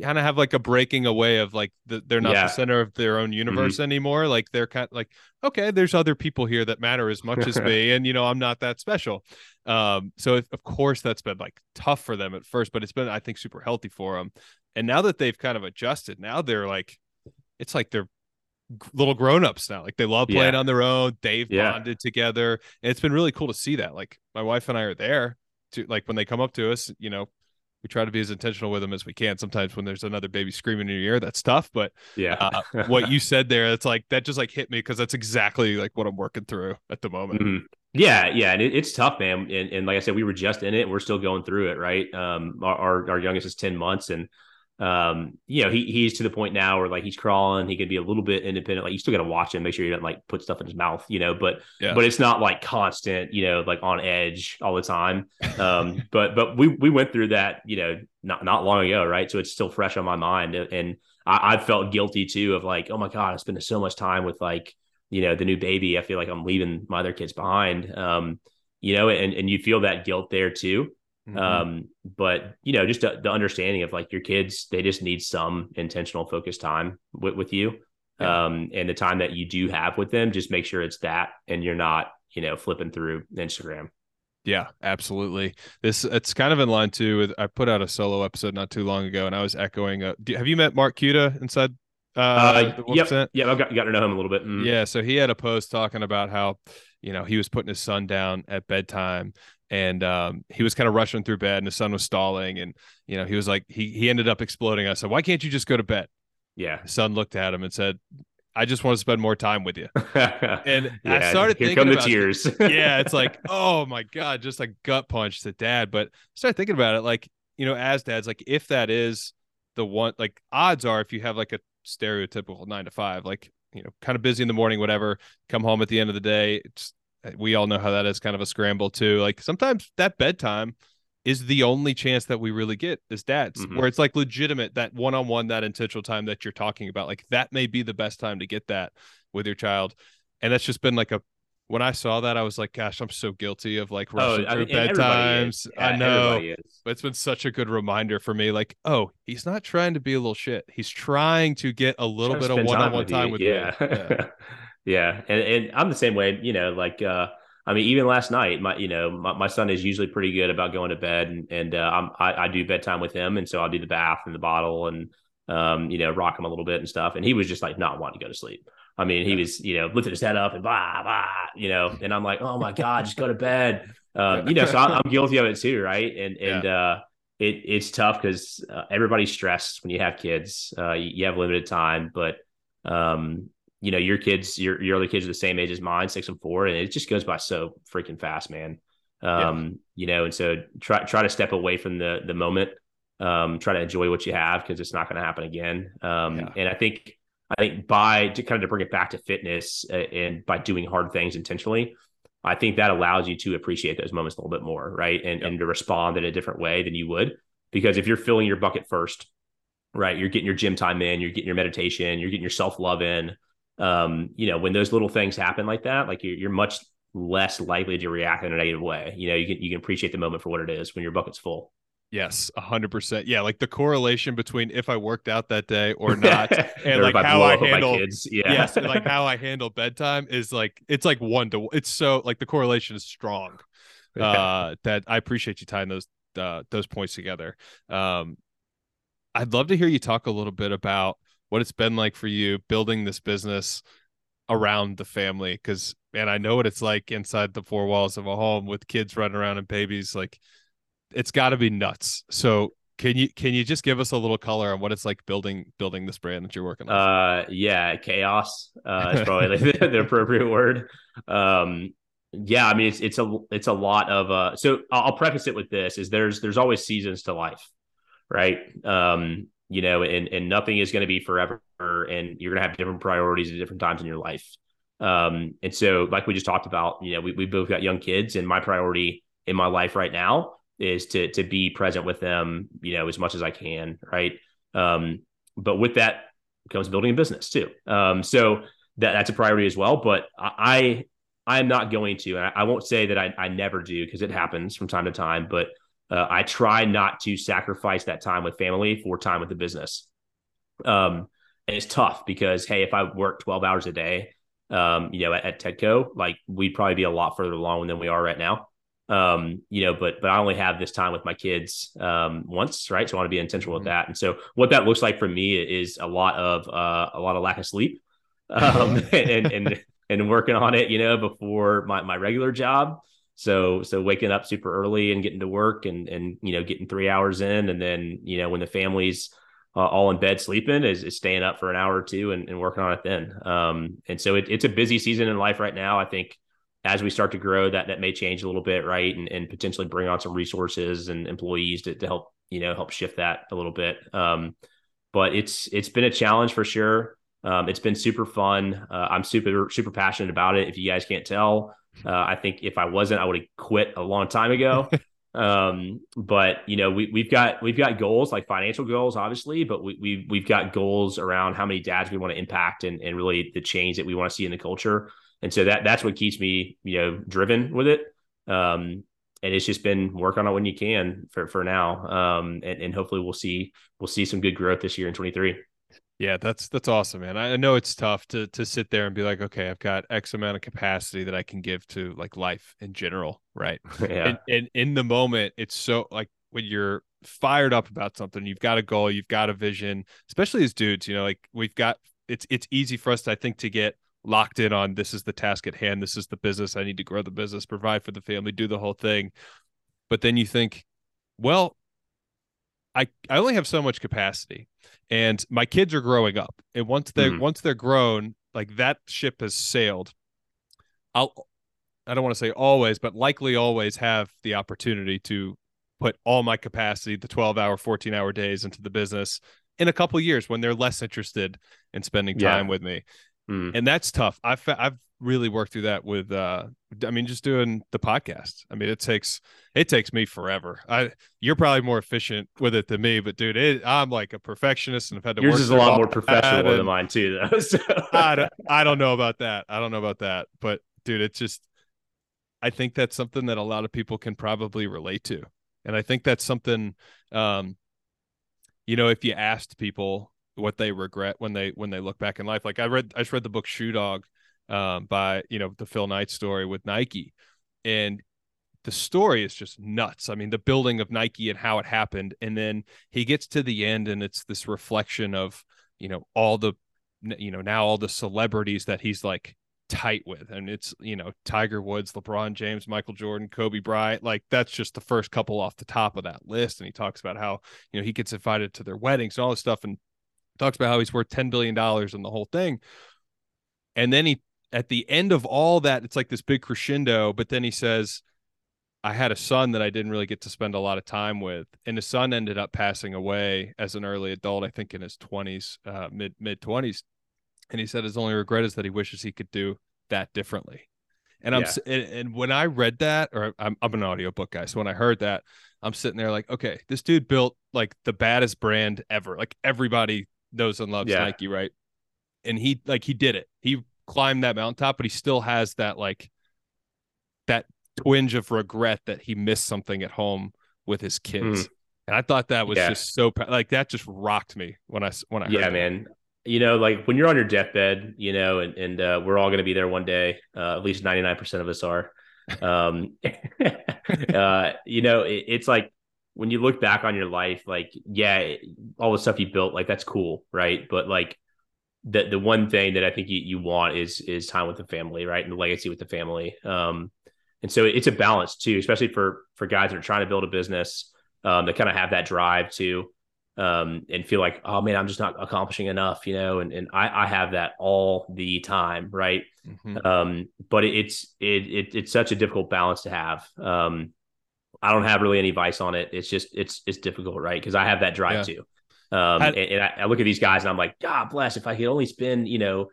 kind of have like a breaking away of like the, they're not yeah. the center of their own universe mm-hmm. anymore. Like they're kind of like, okay, there's other people here that matter as much as me. And, you know, I'm not that special. Um, so if, of course that's been like tough for them at first, but it's been, I think, super healthy for them. And now that they've kind of adjusted, now they're like, it's like they're little grownups now. Like they love playing yeah. on their own. They've yeah. bonded together. And it's been really cool to see that. Like my wife and I are there to like, when they come up to us, you know, we try to be as intentional with them as we can. Sometimes when there's another baby screaming in your ear, that's tough. But yeah, uh, what you said there, it's like, that just like hit me, because that's exactly like what I'm working through at the moment. Mm-hmm. Yeah. Yeah. And it, it's tough, man. And, and like I said, we were just in it. We're still going through it. Right. Um, our, our youngest is ten months, and um, you know, he, he's to the point now where like he's crawling, he could be a little bit independent. Like you still got to watch him, make sure he doesn't like put stuff in his mouth, you know, but, yeah. but it's not like constant, you know, like on edge all the time. Um, but, but we, we went through that, you know, not, not long ago. Right. So it's still fresh on my mind. And I, I felt guilty too of like, oh my God, I'm spending so much time with like, you know, the new baby. I feel like I'm leaving my other kids behind, um, you know, and, and you feel that guilt there too. Mm-hmm. Um, but you know, just the, the understanding of like your kids, they just need some intentional focused time with, with you. Yeah. Um, and the time that you do have with them, just make sure it's that, and you're not, you know, flipping through Instagram. Yeah, absolutely. This it's kind of in line too with, I put out a solo episode not too long ago, and I was echoing, uh, do, have you met Mark Cuda inside? Uh, uh yep, yeah, I've got, got to know him a little bit. Mm. Yeah. So he had a post talking about how, you know, he was putting his son down at bedtime. And um, he was kind of rushing through bed, and his son was stalling, and you know he was like he he ended up exploding. I said, "Why can't you just go to bed?" Yeah. His son looked at him and said, I just want to spend more time with you. And yeah, I started here thinking come about the tears. It. Yeah, it's like, oh my God, just a gut punch to dad. But I started thinking about it, like, you know, as dads, like if that is the one, like odds are if you have like a stereotypical nine to five, like, you know, kind of busy in the morning, whatever, come home at the end of the day. It's, we all know how that is, kind of a scramble too. Like sometimes that bedtime is the only chance that we really get as dads, mm-hmm. where it's like legitimate, that one-on-one, that intentional time that you're talking about, like that may be the best time to get that with your child. And that's just been like a, when I saw that, I was like, gosh, I'm so guilty of like rushing oh, through bedtimes. Yeah, I know, but it's been such a good reminder for me. Like, oh, he's not trying to be a little shit. He's trying to get a little bit of one-on-one time with, time with yeah. me. Yeah. yeah. And, and I'm the same way, you know, like, uh, I mean, even last night, my, you know, my, my son is usually pretty good about going to bed, and, and uh, I'm, I, I do bedtime with him. And so I'll do the bath and the bottle and, um, you know, rock him a little bit and stuff. And he was just like, not wanting to go to sleep. I mean, he was, you know, lifting his head up and blah, blah, you know, and I'm like, oh my God, just go to bed. Uh, you know, so I'm, I'm guilty of it too. Right. And, and, yeah. uh, it, it's tough because uh, everybody's stressed when you have kids, uh, you, you have limited time, but, um, you know, your kids, your, your other kids are the same age as mine, six and four, and it just goes by so freaking fast, man. Um, yeah. You know, and so try, try to step away from the the moment, um, try to enjoy what you have, because it's not going to happen again. Um, yeah. And I think, I think by to kind of to bring it back to fitness uh, and by doing hard things intentionally, I think that allows you to appreciate those moments a little bit more. Right. And, yeah. and to respond in a different way than you would, because if you're filling your bucket first, right, you're getting your gym time in, you're getting your meditation, you're getting your self-love in. Um, you know, when those little things happen like that, like you're, you're much less likely to react in a negative way. You know, you can, you can appreciate the moment for what it is when your bucket's full. Yes. A hundred percent. Yeah. Like the correlation between if I worked out that day or not, and or like how I handle, kids. Yeah. yes, and like how I handle bedtime is like, it's like one to, it's so like the correlation is strong, uh, okay. that I appreciate you tying those, uh, those points together. Um, I'd love to hear you talk a little bit about what it's been like for you building this business around the family. Cause, and I know what it's like inside the four walls of a home with kids running around and babies, like it's gotta be nuts. So can you, can you just give us a little color on what it's like building, building this brand that you're working on? Uh, yeah. Chaos, uh, is probably like the, the appropriate word. Um, yeah. I mean, it's, it's a, it's a lot of, uh, so I'll preface it with this is there's, there's always seasons to life. Right. Um, you know, and, and nothing is going to be forever, and you're going to have different priorities at different times in your life. Um, and so like we just talked about, you know, we, we both got young kids, and my priority in my life right now is to, to be present with them, you know, as much as I can. Right. Um, but with that comes building a business too. Um, so that that's a priority as well, but I, I am not going to, and I, I won't say that I, I never do, because it happens from time to time, but Uh, I try not to sacrifice that time with family for time with the business. Um, and it's tough because, hey, if I work twelve hours a day, um, you know, at, at TEDCO, like we'd probably be a lot further along than we are right now. Um, you know, but, but I only have this time with my kids, um, once, right. So I want to be intentional mm-hmm. with that. And so what that looks like for me is a lot of, uh, a lot of lack of sleep, um, and, and, and working on it, you know, before my, my regular job. So, so waking up super early and getting to work and, and, you know, getting three hours in. And then, you know, when the family's uh, all in bed sleeping is, is staying up for an hour or two and, and working on it then. Um, and so it, it's a busy season in life right now. I think as we start to grow, that, that may change a little bit. Right. And, and potentially bring on some resources and employees to, to help, you know, help shift that a little bit. Um, but it's, it's been a challenge for sure. Um, it's been super fun. Uh, I'm super, super passionate about it. If you guys can't tell, Uh, I think if I wasn't, I would have quit a long time ago. Um, but you know, we, we've got, we've got goals like financial goals, obviously, but we, we, we've got goals around how many dads we want to impact and, and really the change that we want to see in the culture. And so that, that's what keeps me, you know, driven with it. Um, and it's just been work on it when you can for, for now. Um, and, and hopefully we'll see, we'll see some good growth this year in twenty-three. Yeah, that's that's awesome, man. I know it's tough to to sit there and be like, okay, I've got X amount of capacity that I can give to like life in general, right? Yeah. And, and in the moment, it's so like when you're fired up about something, you've got a goal, you've got a vision, especially as dudes, you know, like we've got it's it's easy for us, I think, to get locked in on this is the task at hand, this is the business, I need to grow the business, provide for the family, do the whole thing. But then you think, well, I, I only have so much capacity and my kids are growing up. And once they, mm-hmm. once they're grown, like that ship has sailed, I'll, I don't want to say always, but likely always have the opportunity to put all my capacity, the twelve hour, fourteen hour days into the business in a couple of years when they're less interested in spending time yeah. with me. Mm. And that's tough. I've, I've really worked through that with, uh, I mean, just doing the podcast. I mean, it takes, it takes me forever. I, you're probably more efficient with it than me, but dude, it, I'm like a perfectionist and I've had to yours work is a lot more professional than and, mine too, though. So. I, don't, I don't know about that. I don't know about that, but dude, it's just, I think that's something that a lot of people can probably relate to. And I think that's something, um, you know, if you asked people what they regret when they, when they look back in life, like I read, I just read the book Shoe Dog, um, by, you know, the Phil Knight story with Nike, and the story is just nuts. I mean, the building of Nike and how it happened. And then he gets to the end and it's this reflection of, you know, all the, you know, now all the celebrities that he's like tight with, and it's, you know, Tiger Woods, LeBron James, Michael Jordan, Kobe Bryant, like that's just the first couple off the top of that list. And he talks about how, you know, he gets invited to their weddings and all this stuff, and talks about how he's worth ten billion dollars and the whole thing. And then he, at the end of all that, it's like this big crescendo, but then he says, I had a son that I didn't really get to spend a lot of time with. And his son ended up passing away as an early adult, I think in his twenties, uh, mid mid twenties. And he said his only regret is that he wishes he could do that differently. And I'm, yeah. and, and when I read that, or I'm, I'm an audiobook guy, so when I heard that, I'm sitting there like, okay, this dude built like the baddest brand ever. Like everybody knows and loves yeah. Nike, right? And he, like, he did it. He climbed that mountaintop, but he still has that, like, that twinge of regret that he missed something at home with his kids. Mm. And I thought that was yeah. just so, like, that just rocked me when I, when I heard yeah, that. Man. You know, like when you're on your deathbed, you know, and, and uh, we're all going to be there one day. Uh, at least ninety-nine percent of us are. Um, uh, you know, it, it's like when you look back on your life, like, yeah, it, all the stuff you built, like that's cool, right? But like the the one thing that I think you you want is is time with the family, right? And the legacy with the family. Um, and so it's a balance too, especially for for guys that are trying to build a business um, that kind of have that drive too. Um, and feel like, oh man, I'm just not accomplishing enough, you know, and, and I, I have that all the time. Right. Mm-hmm. Um, but it, it's, it, it, it's such a difficult balance to have. Um, I don't have really any advice on it. It's just, it's, it's difficult, right? Cause I have that drive yeah. too. Um, I, and, and I, I look at these guys and I'm like, God bless, if I could only spend, you know,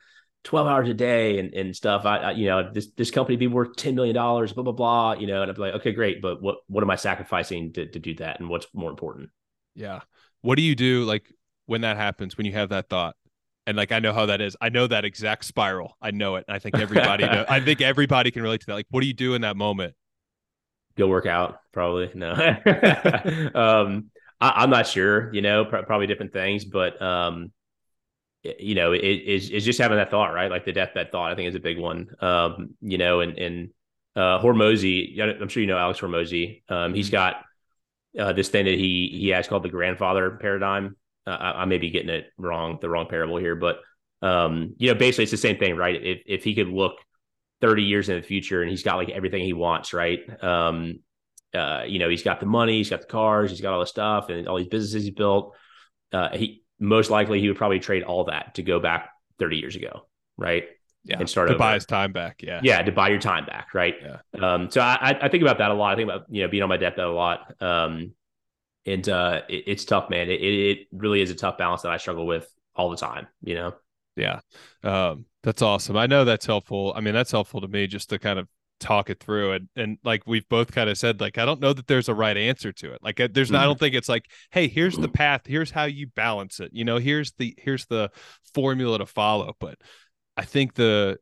twelve hours a day and, and stuff, I, I, you know, this, this company be worth ten million dollars, blah, blah, blah, you know, and I'd be like, okay, great. But what, what am I sacrificing to, to do that? And what's more important? Yeah. What do you do like when that happens, when you have that thought? And like, I know how that is. I know that exact spiral. I know it. And I think everybody, knows, I think everybody can relate to that. Like, what do you do in that moment? Go work out. Probably. No, um, I, I'm not sure, you know, pr- probably different things, but, um, it, you know, it is, it's just having that thought, right? Like the deathbed thought, I think is a big one. Um, you know, and, and, uh, Hormozi, I'm sure, you know, Alex Hormozi, um, he's got, Uh, this thing that he he has called the grandfather paradigm. Uh, I, I may be getting it wrong, the wrong parable here, but um, you know, basically it's the same thing, right? If if he could look thirty years in the future and he's got like everything he wants, right? Um, uh, you know, he's got the money, he's got the cars, he's got all this stuff, and all these businesses he built. Uh, he most likely he would probably trade all that to go back thirty years ago, right? Yeah, and start to over. Buy his time back. Yeah, yeah, to buy your time back, right? Yeah. Um, so I, I think about that a lot. I think about you know being on my deathbed a lot. Um, and uh, it, it's tough, man. It it really is a tough balance that I struggle with all the time. You know. Yeah, um, that's awesome. I know that's helpful. I mean, that's helpful to me just to kind of talk it through. And and like we've both kind of said, like I don't know that there's a right answer to it. Like there's, mm-hmm. I don't think it's like, hey, here's the path. Here's how you balance it. You know, here's the here's the formula to follow. But I think the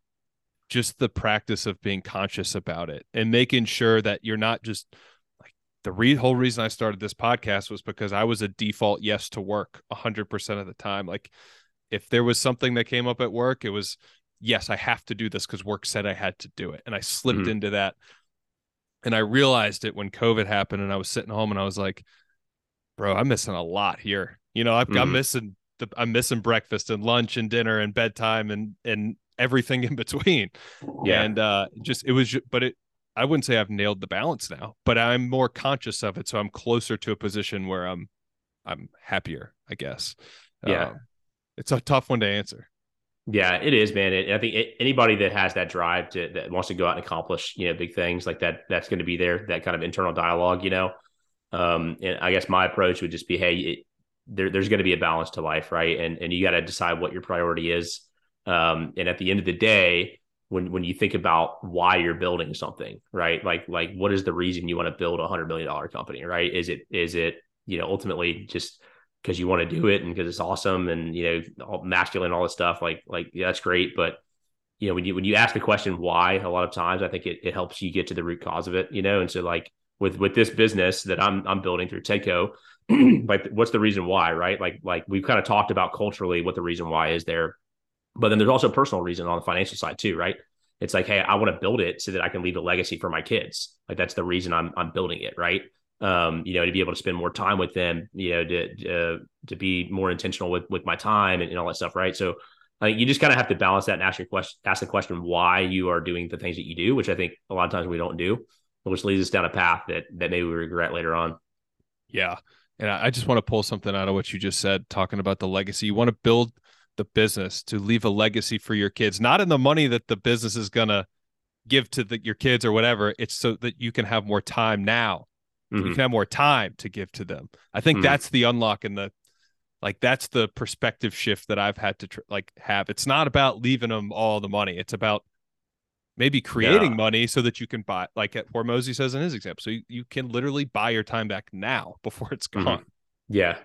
just the practice of being conscious about it and making sure that you're not just like the re- whole reason I started this podcast was because I was a default yes to work one hundred percent of the time. Like if there was something that came up at work, it was, yes, I have to do this because work said I had to do it. And I slipped mm-hmm. into that. And I realized it when COVID happened and I was sitting home and I was like, bro, I'm missing a lot here. You know, I've, mm-hmm. I'm missing The, I'm missing breakfast and lunch and dinner and bedtime and, and everything in between. Yeah. And uh, just, it was, but it, I wouldn't say I've nailed the balance now, but I'm more conscious of it. So I'm closer to a position where I'm, I'm happier, I guess. Yeah. Um, it's a tough one to answer. Yeah, it is, man. It, I think it, anybody that has that drive to that wants to go out and accomplish, you know, big things like that, that's going to be there, that kind of internal dialogue, you know. Um, and I guess my approach would just be, hey, it, there, there's going to be a balance to life, right? And and you got to decide what your priority is. Um, and at the end of the day, when when you think about why you're building something, right? Like like what is the reason you want to build a hundred million dollar company, right? Is it is it you know ultimately just because you want to do it and because it's awesome and, you know, all masculine, all this stuff, like, like, yeah, that's great. But, you know, when you, when you ask the question why, a lot of times, I think it, it helps you get to the root cause of it, you know? And so like with, with this business that I'm, I'm building through TEDCO, like what's the reason why, right? Like, like we've kind of talked about culturally what the reason why is there, but then there's also a personal reason on the financial side too, right? It's like, hey, I want to build it so that I can leave a legacy for my kids. Like that's the reason I'm, I'm building it. Right. Um, you know, to be able to spend more time with them, you know, to, to, to be more intentional with, with my time and, and all that stuff. Right. So I think you just kind of have to balance that and ask your question, ask the question, why you are doing the things that you do, which I think a lot of times we don't do, which leads us down a path that, that maybe we regret later on. Yeah. And I just want to pull something out of what you just said, talking about the legacy. You want to build the business to leave a legacy for your kids, not in the money that the business is going to give to the, your kids or whatever. It's so that you can have more time now. You mm-hmm. can have more time to give to them. I think mm-hmm. that's the unlock and the, like, that's the perspective shift that I've had to tr- like have. It's not about leaving them all the money. It's about maybe creating yeah. money so that you can buy, like at Hormozi says in his example, so you, you can literally buy your time back now before it's gone. Mm-hmm. Yeah.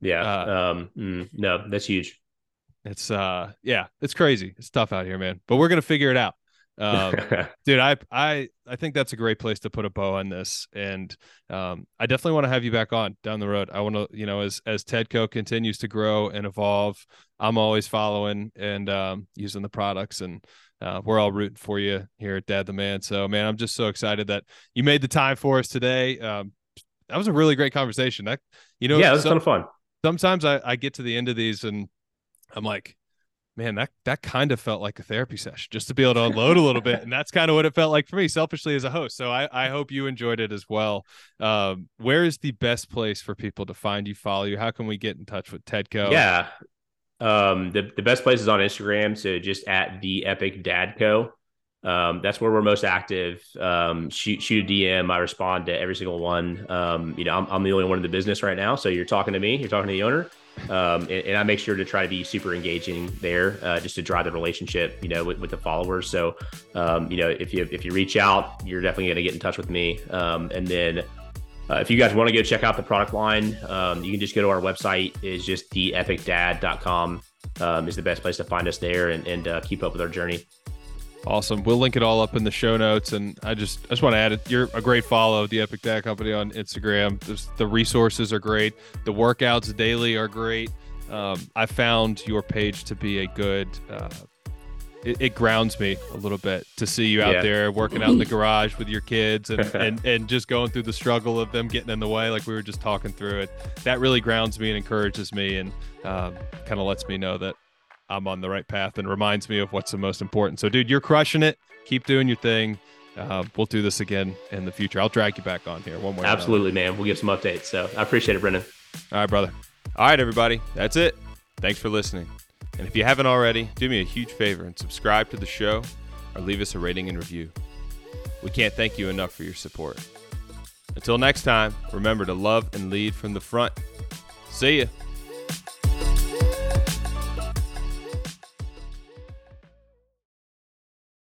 Yeah. Uh, um, mm, no, that's huge. It's uh, yeah, it's crazy. It's tough out here, man, but we're going to figure it out. um, dude, I, I, I think that's a great place to put a bow on this. And, um, I definitely want to have you back on down the road. I want to, you know, as, as TEDCO continues to grow and evolve, I'm always following and, um, using the products and, uh, we're all rooting for you here at Dad the Man. So, man, I'm just so excited that you made the time for us today. Um, that was a really great conversation. That, you know, yeah, it was some, kind of fun. Sometimes I, I get to the end of these and I'm like, man, that, that kind of felt like a therapy session just to be able to unload a little bit. And that's kind of what it felt like for me selfishly as a host. So I, I hope you enjoyed it as well. Um, where is the best place for people to find you, follow you? How can we get in touch with TEDCO? Yeah. Um, the, the best place is on Instagram. So just at the Epic Dad Co. Um, that's where we're most active. Um, shoot, shoot a D M. I respond to every single one. Um, you know, I'm, I'm the only one in the business right now. So you're talking to me, you're talking to the owner. Um, and, and I make sure to try to be super engaging there, uh, just to drive the relationship, you know, with, with the followers. So, um, you know, if you, if you reach out, you're definitely going to get in touch with me. Um, and then, uh, if you guys want to go check out the product line, um, you can just go to our website. It's just the epic dad dot com, um, is the best place to find us there and, and, uh, keep up with our journey. Awesome. We'll link it all up in the show notes. And I just, I just want to add it. You're a great follow, the Epic Dad Company on Instagram. Just the resources are great. The workouts daily are great. Um, I found your page to be a good, uh, it, it grounds me a little bit to see you out yeah. there working out in the garage with your kids and, and, and just going through the struggle of them getting in the way. Like we were just talking through it. That really grounds me and encourages me and um, kind of lets me know that I'm on the right path and reminds me of what's the most important. So, dude, you're crushing it. Keep doing your thing. Uh, we'll do this again in the future. I'll drag you back on here one more time. Absolutely, man. We'll get some updates. So I appreciate it, Brendan. All right, brother. All right, everybody. That's it. Thanks for listening. And if you haven't already, do me a huge favor and subscribe to the show or leave us a rating and review. We can't thank you enough for your support. Until next time, remember to love and lead from the front. See ya.